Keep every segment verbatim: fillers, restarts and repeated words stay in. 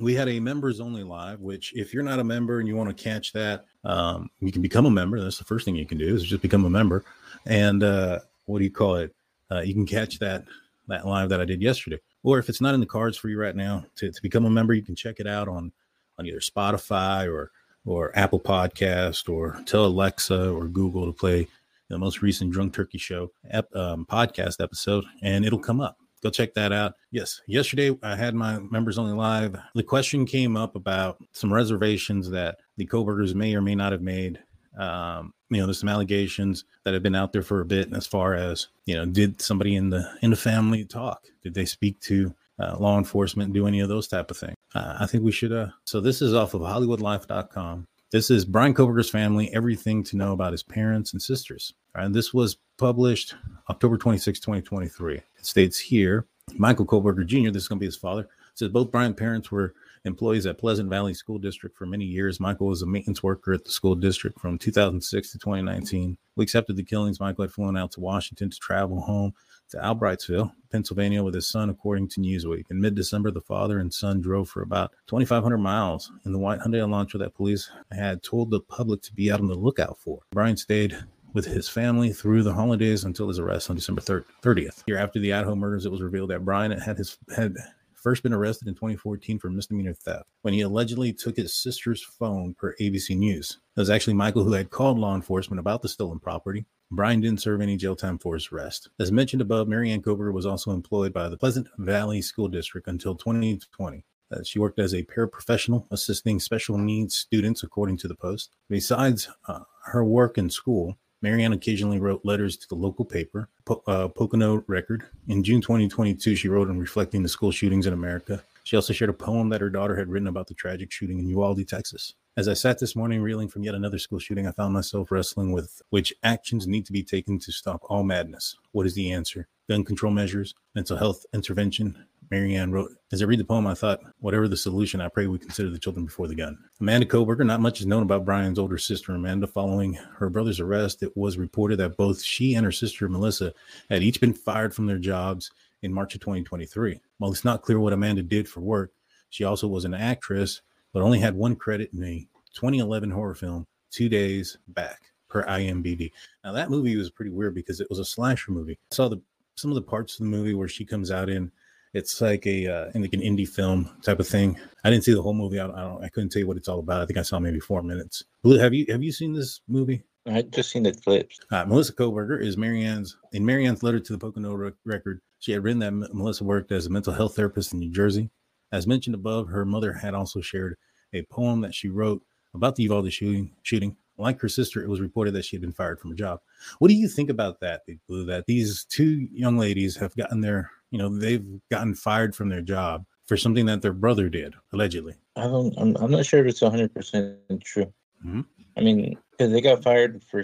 we had a members only live, which if you're not a member and you want to catch that, um, you can become a member. That's the first thing you can do is just become a member. And uh, what do you call it? Uh, you can catch that that live that I did yesterday. Or if it's not in the cards for you right now to, to become a member, you can check it out on, on either Spotify or or Apple Podcast, or tell Alexa or Google to play the most recent Drunk Turkey Show ep, um, podcast episode, and it'll come up. Go check that out. Yes, yesterday I had my members only live. The question came up about some reservations that the Kohbergers may or may not have made. Um, you know, there's some allegations that have been out there for a bit, as far as, you know, did somebody in the in the family talk? Did they speak to uh, law enforcement? Do any of those type of things? Uh, I think we should. Uh, so this is off of Hollywood Life dot com. This is Bryan Kohberger's family, everything to know about his parents and sisters. All right, this was published October twenty-sixth, twenty twenty-three. It states here, Michael Kohberger Junior, this is going to be his father, says both Bryan's parents were employees at Pleasant Valley School District for many years. Michael was a maintenance worker at the school district from two thousand six to twenty nineteen. We accepted the killings. Michael had flown out to Washington to travel home to Albrightsville, Pennsylvania, with his son, according to Newsweek. In mid-December, the father and son drove for about twenty-five hundred miles in the white Hyundai Elantra that police had told the public to be out on the lookout for. Bryan stayed with his family through the holidays until his arrest on December thirtieth. Year after the Idaho murders, it was revealed that Bryan had his had first been arrested in twenty fourteen for misdemeanor theft when he allegedly took his sister's phone, per A B C News. It was actually Michael who had called law enforcement about the stolen property. Bryan didn't serve any jail time for his arrest. As mentioned above, Marianne Cobra was also employed by the Pleasant Valley School District until twenty twenty. Uh, she worked as a paraprofessional assisting special needs students, according to the Post. Besides uh, her work in school, Marianne occasionally wrote letters to the local paper, po- uh, Pocono Record. In June twenty twenty-two, she wrote on reflecting the school shootings in America. She also shared a poem that her daughter had written about the tragic shooting in Uvalde, Texas. As I sat this morning reeling from yet another school shooting, I found myself wrestling with which actions need to be taken to stop all madness. What is the answer? Gun control measures, mental health intervention, Marianne wrote. As I read the poem, I thought, whatever the solution, I pray we consider the children before the gun. Amanda Kohberger, not much is known about Bryan's older sister, Amanda. Following her brother's arrest, it was reported that both she and her sister, Melissa, had each been fired from their jobs in March of twenty twenty-three. While it's not clear what Amanda did for work, she also was an actress, but only had one credit in a twenty eleven horror film, Two Days Back, per I M D b. Now, that movie was pretty weird because it was a slasher movie. I saw the some of the parts of the movie where she comes out in, it's like a uh, like an indie film type of thing. I didn't see the whole movie. I, I don't. I couldn't tell you what it's all about. I think I saw maybe four minutes. Blue, have you have you seen this movie? I've just seen the clips. Uh, Melissa Kohberger is Marianne's in Marianne's letter to the Pocono Re- Record. She had written that M- Melissa worked as a mental health therapist in New Jersey. As mentioned above, her mother had also shared a poem that she wrote about the Uvalde shooting. Shooting, like her sister, it was reported that she had been fired from her job. What do you think about that, Big Blue? That these two young ladies have gotten their, you know, they've gotten fired from their job for something that their brother did allegedly. I don't. I'm, I'm not sure if it's one hundred percent true. Mm-hmm. I mean, because they got fired for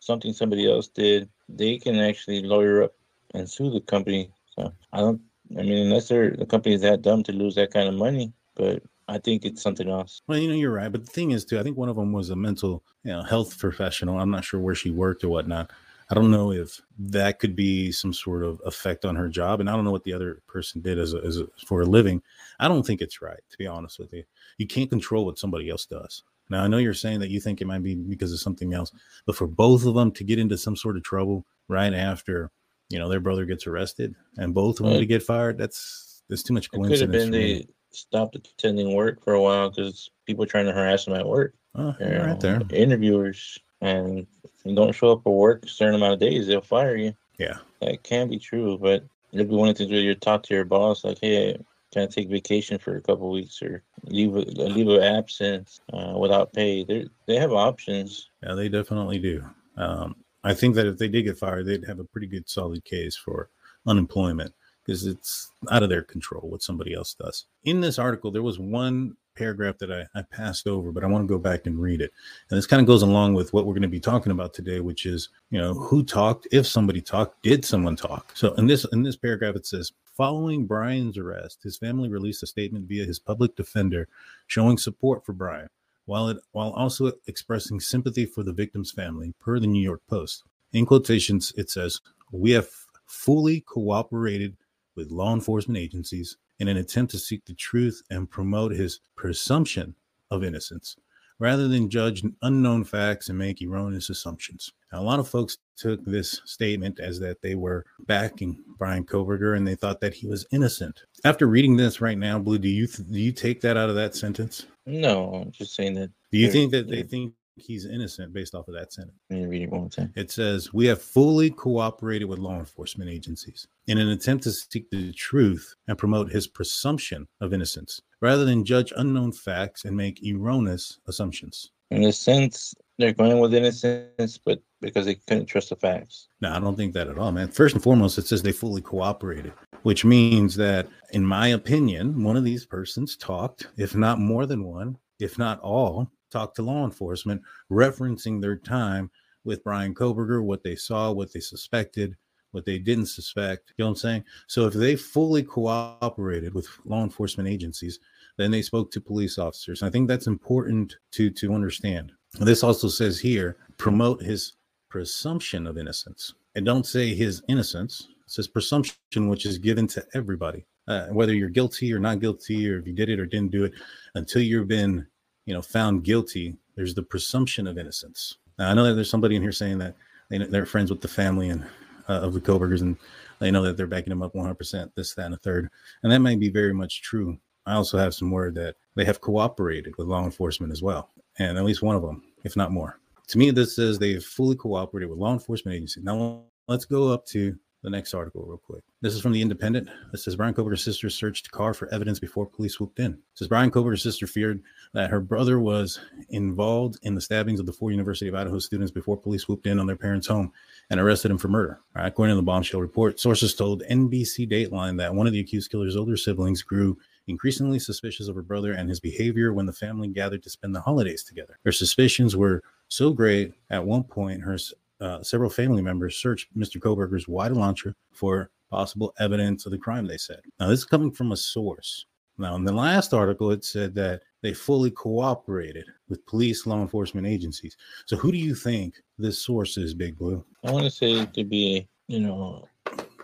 something somebody else did, they can actually lawyer up and sue the company. So I don't. I mean, unless they're, the company is that dumb to lose that kind of money, but I think it's something else. Well, you know, you're right. But the thing is, too, I think one of them was a mental, you know, health professional. I'm not sure where she worked or whatnot. I don't know if that could be some sort of effect on her job. And I don't know what the other person did as a, as a, for a living. I don't think it's right, to be honest with you. You can't control what somebody else does. Now, I know you're saying that you think it might be because of something else, but for both of them to get into some sort of trouble right after, you know, their brother gets arrested and both of them uh, to get fired. That's, that's too much coincidence. It could have been they stopped attending work for a while because people were trying to harass them at work. Oh, you're right there. Interviewers. And if you don't show up for work a certain amount of days, they'll fire you. Yeah. That can be true, but if you wanted to do your talk to your boss, like, hey, can I take vacation for a couple of weeks or leave a, a leave of absence uh, without pay? They they have options. Yeah, they definitely do. Um, I think that if they did get fired, they'd have a pretty good solid case for unemployment because it's out of their control what somebody else does. In this article, there was one paragraph that I, I passed over, but I want to go back and read it. And this kind of goes along with what we're going to be talking about today, which is, you know, who talked, if somebody talked, did someone talk? So in this in this paragraph, it says, following Bryan's arrest, his family released a statement via his public defender showing support for Bryan, while it while also expressing sympathy for the victim's family, per the New York Post. In quotations, it says, we have fully cooperated with law enforcement agencies in an attempt to seek the truth and promote his presumption of innocence, rather than judge unknown facts and make erroneous assumptions. Now, a lot of folks took this statement as that they were backing Bryan Kohberger and they thought that he was innocent. After reading this right now, Blue, do you th- do you take that out of that sentence? No, I'm just saying that. Do you think that they think he's innocent based off of that sentence? Let me read it one more time. It says, "We have fully cooperated with law enforcement agencies in an attempt to seek the truth and promote his presumption of innocence, rather than judge unknown facts and make erroneous assumptions." In a sense, they're going with innocence, but because they couldn't trust the facts. No, I don't think that at all, man. First and foremost, it says they fully cooperated, which means that, in my opinion, one of these persons talked, if not more than one, if not all, talked to law enforcement, referencing their time with Bryan Kohberger, what they saw, what they suspected, what they didn't suspect. You know what I'm saying? So if they fully cooperated with law enforcement agencies, then they spoke to police officers. And I think that's important to, to understand. This also says here, promote his presumption of innocence. And don't say his innocence. It says presumption, which is given to everybody, uh, whether you're guilty or not guilty, or if you did it or didn't do it, until you've been, you know, found guilty. There's the presumption of innocence. Now, I know that there's somebody in here saying that they, they're friends with the family and uh, of the Kohbergers, and they know that they're backing them up one hundred percent, this, that, and a third. And that may be very much true. I also have some word that they have cooperated with law enforcement as well. And at least one of them, if not more. To me, this says they have fully cooperated with law enforcement agencies. Now, let's go up to the next article real quick. This is from The Independent. It says, Bryan Kohberger's sister searched car for evidence before police swooped in. It says, Bryan Kohberger's sister feared that her brother was involved in the stabbings of the four University of Idaho students before police swooped in on their parents' home and arrested him for murder. All right, according to the bombshell report, sources told N B C Dateline that one of the accused killer's older siblings grew increasingly suspicious of her brother and his behavior when the family gathered to spend the holidays together. Her suspicions were so great, at one point, her uh, several family members searched Mister Kohberger's white Elantra for possible evidence of the crime, they said. Now, this is coming from a source. Now, in the last article, it said that they fully cooperated with police, law enforcement agencies. So who do you think this source is, Big Blue? I want to say it could be, you know,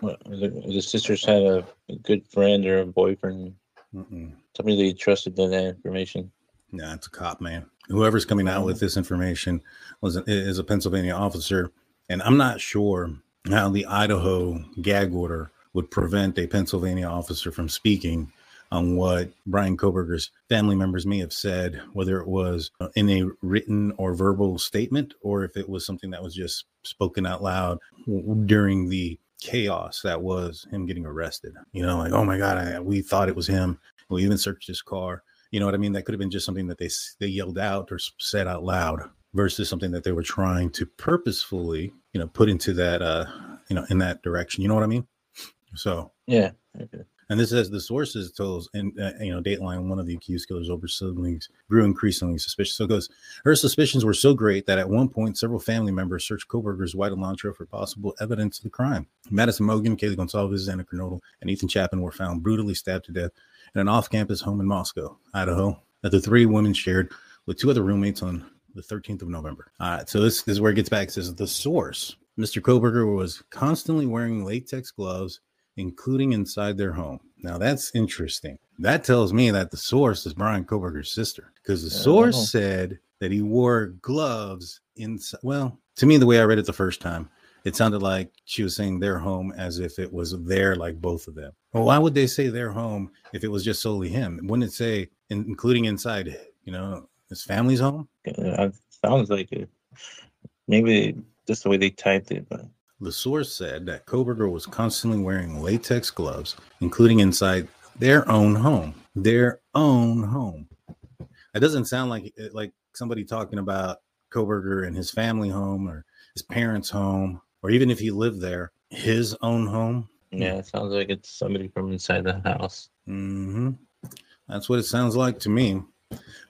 what, the, the sisters had a, a good friend or a boyfriend. Mm-mm. Somebody they trusted in that information. Nah, it's a cop, man. Whoever's coming out with this information was a, is a Pennsylvania officer, and I'm not sure how the Idaho gag order would prevent a Pennsylvania officer from speaking on what Bryan Kohberger's family members may have said, whether it was in a written or verbal statement, or if it was something that was just spoken out loud during the chaos that was him getting arrested. You know, like, oh my God, I, we thought it was him. We even searched his car. You know what I mean? That could have been just something that they they yelled out or said out loud, versus something that they were trying to purposefully, you know, put into that, uh, you know, in that direction. You know what I mean? So yeah. Okay. And this says the sources told, and uh, you know, Dateline, one of the accused killer's older siblings grew increasingly suspicious. So it goes, her suspicions were so great that at one point, several family members searched Kohberger's white Elantra for possible evidence of the crime. Madison Mogen, Kaylee Goncalves, Xana Kernodle, and Ethan Chapin were found brutally stabbed to death in an off-campus home in Moscow, Idaho, that the three women shared with two other roommates on the thirteenth of November. All right, so this, this is where it gets back. It says the source, Mister Kohberger, was constantly wearing latex gloves, including inside their home. Now, that's interesting. That tells me that the source is Bryan Kohberger's sister, because the source oh. said that he wore gloves inside. Well, to me, the way I read it the first time, it sounded like she was saying their home as if it was their, like both of them. Well, why would they say their home if it was just solely him? Wouldn't it say in- including inside, you know, his family's home? Yeah, it sounds like it. Maybe just the way they typed it, but. The source said that Kohberger was constantly wearing latex gloves, including inside their own home. Their own home. That doesn't sound like like somebody talking about Kohberger and his family home or his parents' home, or even if he lived there, his own home. Yeah, it sounds like it's somebody from inside the house. Mm-hmm. That's what it sounds like to me.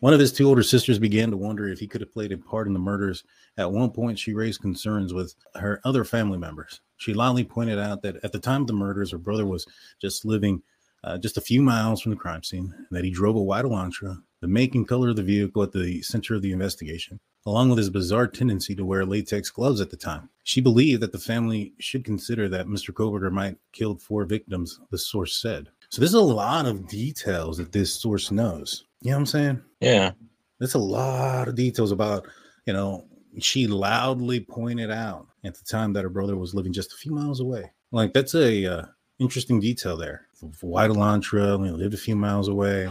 One of his two older sisters began to wonder if he could have played a part in the murders. At one point, she raised concerns with her other family members. She loudly pointed out that at the time of the murders, her brother was just living uh, just a few miles from the crime scene, and that he drove a white Elantra, the make and color of the vehicle at the center of the investigation, along with his bizarre tendency to wear latex gloves at the time. She believed that the family should consider that Mister Kohberger might have killed four victims, the source said. So there's a lot of details that this source knows. You know what I'm saying? Yeah. There's a lot of details about, you know, she loudly pointed out at the time that her brother was living just a few miles away. Like, that's a uh, interesting detail there. White Elantra, you know, lived a few miles away.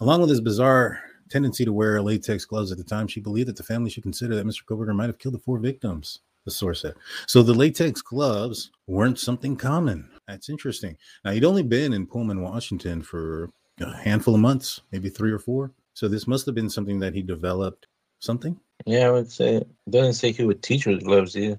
Along with his bizarre tendency to wear latex gloves at the time, she believed that the family should consider that Mister Kohberger might have killed the four victims, the source said. So the latex gloves weren't something common. That's interesting. Now, he'd only been in Pullman, Washington for a handful of months, maybe three or four. So this must have been something that he developed. Something? Yeah, I would say it doesn't say he would teach with gloves either.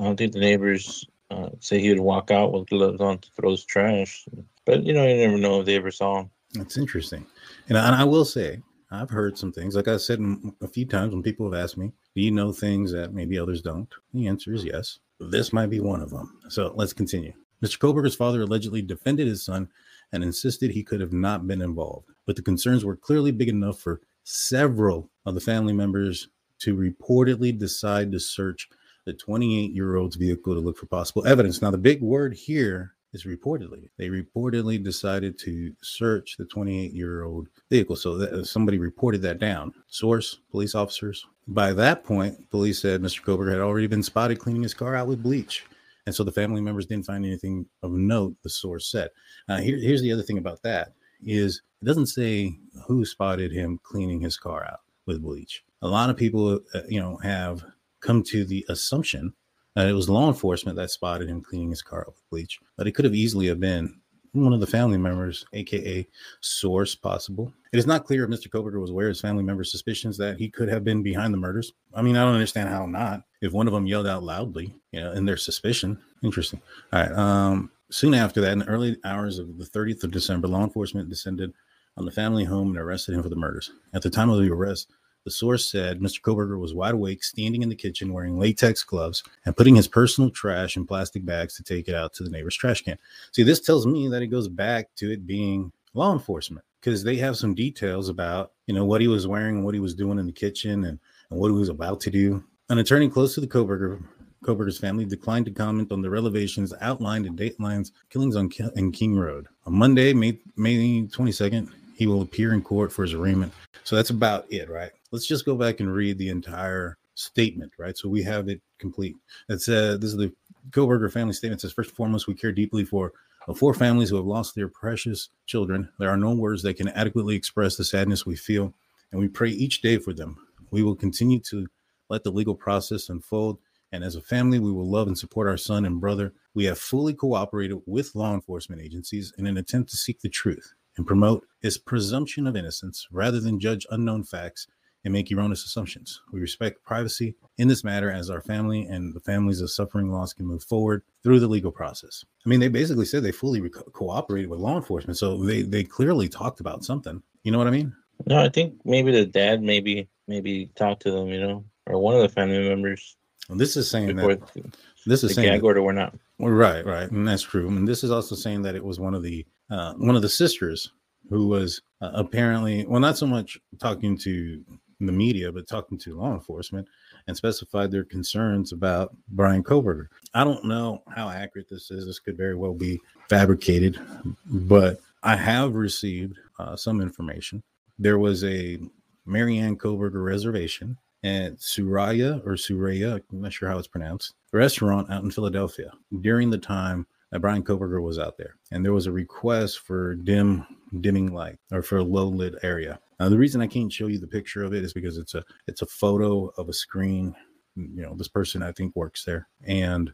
I don't think the neighbors uh, say he would walk out with gloves on to throw his trash. But, you know, you never know if they ever saw him. That's interesting. And I, and I will say, I've heard some things. Like I said a few times when people have asked me, do you know things that maybe others don't? The answer is yes. This might be one of them. So let's continue. Mister Kohberger's father allegedly defended his son and insisted he could have not been involved. But the concerns were clearly big enough for several of the family members to reportedly decide to search the twenty-eight-year-old's vehicle to look for possible evidence. Now, the big word here is reportedly. They reportedly decided to search the twenty-eight-year-old vehicle. So that, somebody reported that down. Source, police officers. By that point, police said Mister Kohberger had already been spotted cleaning his car out with bleach. And so the family members didn't find anything of note, the source said. Now, here, here's the other thing about that is it doesn't say who spotted him cleaning his car out with bleach. A lot of people, uh, you know, have come to the assumption that it was law enforcement that spotted him cleaning his car out with bleach, but it could have easily have been one of the family members, a k a source possible. It is not clear if Mister Kohberger was aware of his family members' suspicions that he could have been behind the murders. I mean, I don't understand how not. If one of them yelled out loudly, you know, in their suspicion. Interesting. All right. Um, soon after that, in the early hours of the thirtieth of December, law enforcement descended on the family home and arrested him for the murders. At the time of the arrest, the source said Mister Kohberger was wide awake, standing in the kitchen wearing latex gloves and putting his personal trash in plastic bags to take it out to the neighbor's trash can. See, this tells me that it goes back to it being law enforcement, because they have some details about, you know, what he was wearing and what he was doing in the kitchen and, and what he was about to do. An attorney close to the Kohberger, Kohberger's family declined to comment on the revelations outlined in Dateline's Killings on K- and King Road. On Monday, May, May twenty-second, he will appear in court for his arraignment. So that's about it, right? Let's just go back and read the entire statement, right? So we have it complete. It says, this is the Kohberger family statement. It says, first and foremost, we care deeply for the four families who have lost their precious children. There are no words that can adequately express the sadness we feel, and we pray each day for them. We will continue to let the legal process unfold, and as a family, we will love and support our son and brother. We have fully cooperated with law enforcement agencies in an attempt to seek the truth and promote his presumption of innocence rather than judge unknown facts and make erroneous assumptions. We respect privacy in this matter as our family and the families of suffering loss can move forward through the legal process. I mean, they basically said they fully re- cooperated with law enforcement, so they, they clearly talked about something. You know what I mean? No, I think maybe the dad maybe maybe talked to them, you know, or one of the family members. And this is saying that the, this is the saying gag order we're not. Right, right, and that's true. And this is also saying that it was one of the uh, one of the sisters who was uh, apparently, well, not so much talking to the media, but talking to law enforcement, and specified their concerns about Bryan Kohberger. I don't know how accurate this is. This could very well be fabricated, but I have received uh, some information. There was a Marianne Kohberger reservation at Suraya or Suraya, I'm not sure how it's pronounced, a restaurant out in Philadelphia during the time that Bryan Kohberger was out there. And there was a request for dim, dimming light or for a low lit area. Now, the reason I can't show you the picture of it is because it's a it's a photo of a screen. You know, this person, I think, works there. And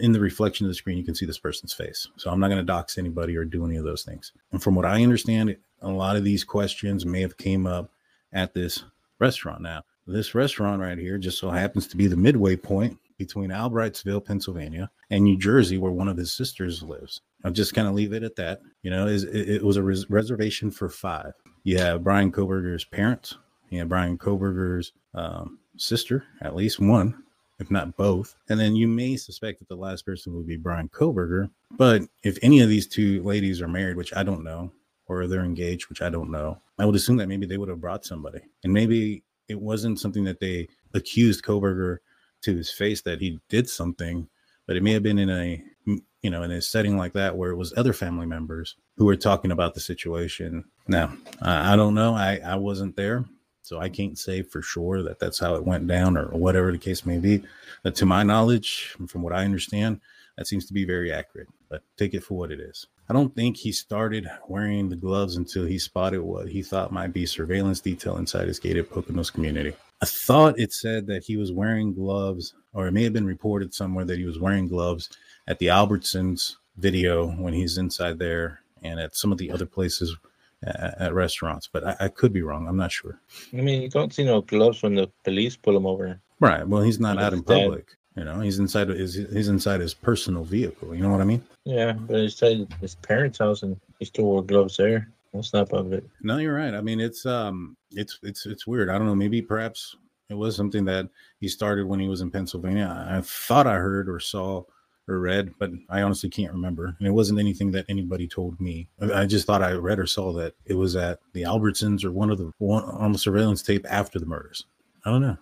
in the reflection of the screen, you can see this person's face. So I'm not going to dox anybody or do any of those things. And from what I understand, a lot of these questions may have came up at this restaurant. Now, this restaurant right here just so happens to be the midway point between Albrightsville, Pennsylvania, and New Jersey, where one of his sisters lives. I'll just kind of leave it at that. You know, is it, it was a res- reservation for five. You have Bryan Kohberger's parents. You have Bryan Kohberger's um, sister, at least one, if not both. And then you may suspect that the last person would be Bryan Kohberger. But if any of these two ladies are married, which I don't know, or they're engaged, which I don't know, I would assume that maybe they would have brought somebody. And maybe it wasn't something that they accused Kohberger to his face that he did something, but it may have been in a you know, in a setting like that where it was other family members who were talking about the situation. Now, I, I don't know. I, I wasn't there, so I can't say for sure that that's how it went down or whatever the case may be. But to my knowledge, from what I understand, that seems to be very accurate, but take it for what it is. I don't think he started wearing the gloves until he spotted what he thought might be surveillance detail inside his gated Poconos community. I thought it said that he was wearing gloves, or it may have been reported somewhere that he was wearing gloves at the Albertsons video when he's inside there and at some of the other places at, at restaurants. But I, I could be wrong. I'm not sure. I mean, you don't see no gloves when the police pull him over. Right. Well, he's not out in public. Dead. You know, he's inside his he's inside his personal vehicle. You know what I mean? Yeah, but he's at his parents' house and he still wore gloves there. That's not part of it. No, you're right. I mean, it's um, it's it's it's weird. I don't know. Maybe perhaps it was something that he started when he was in Pennsylvania. I thought I heard or saw or read, but I honestly can't remember. And it wasn't anything that anybody told me. I just thought I read or saw that it was at the Albertsons or one of the one on the surveillance tape after the murders. I don't know.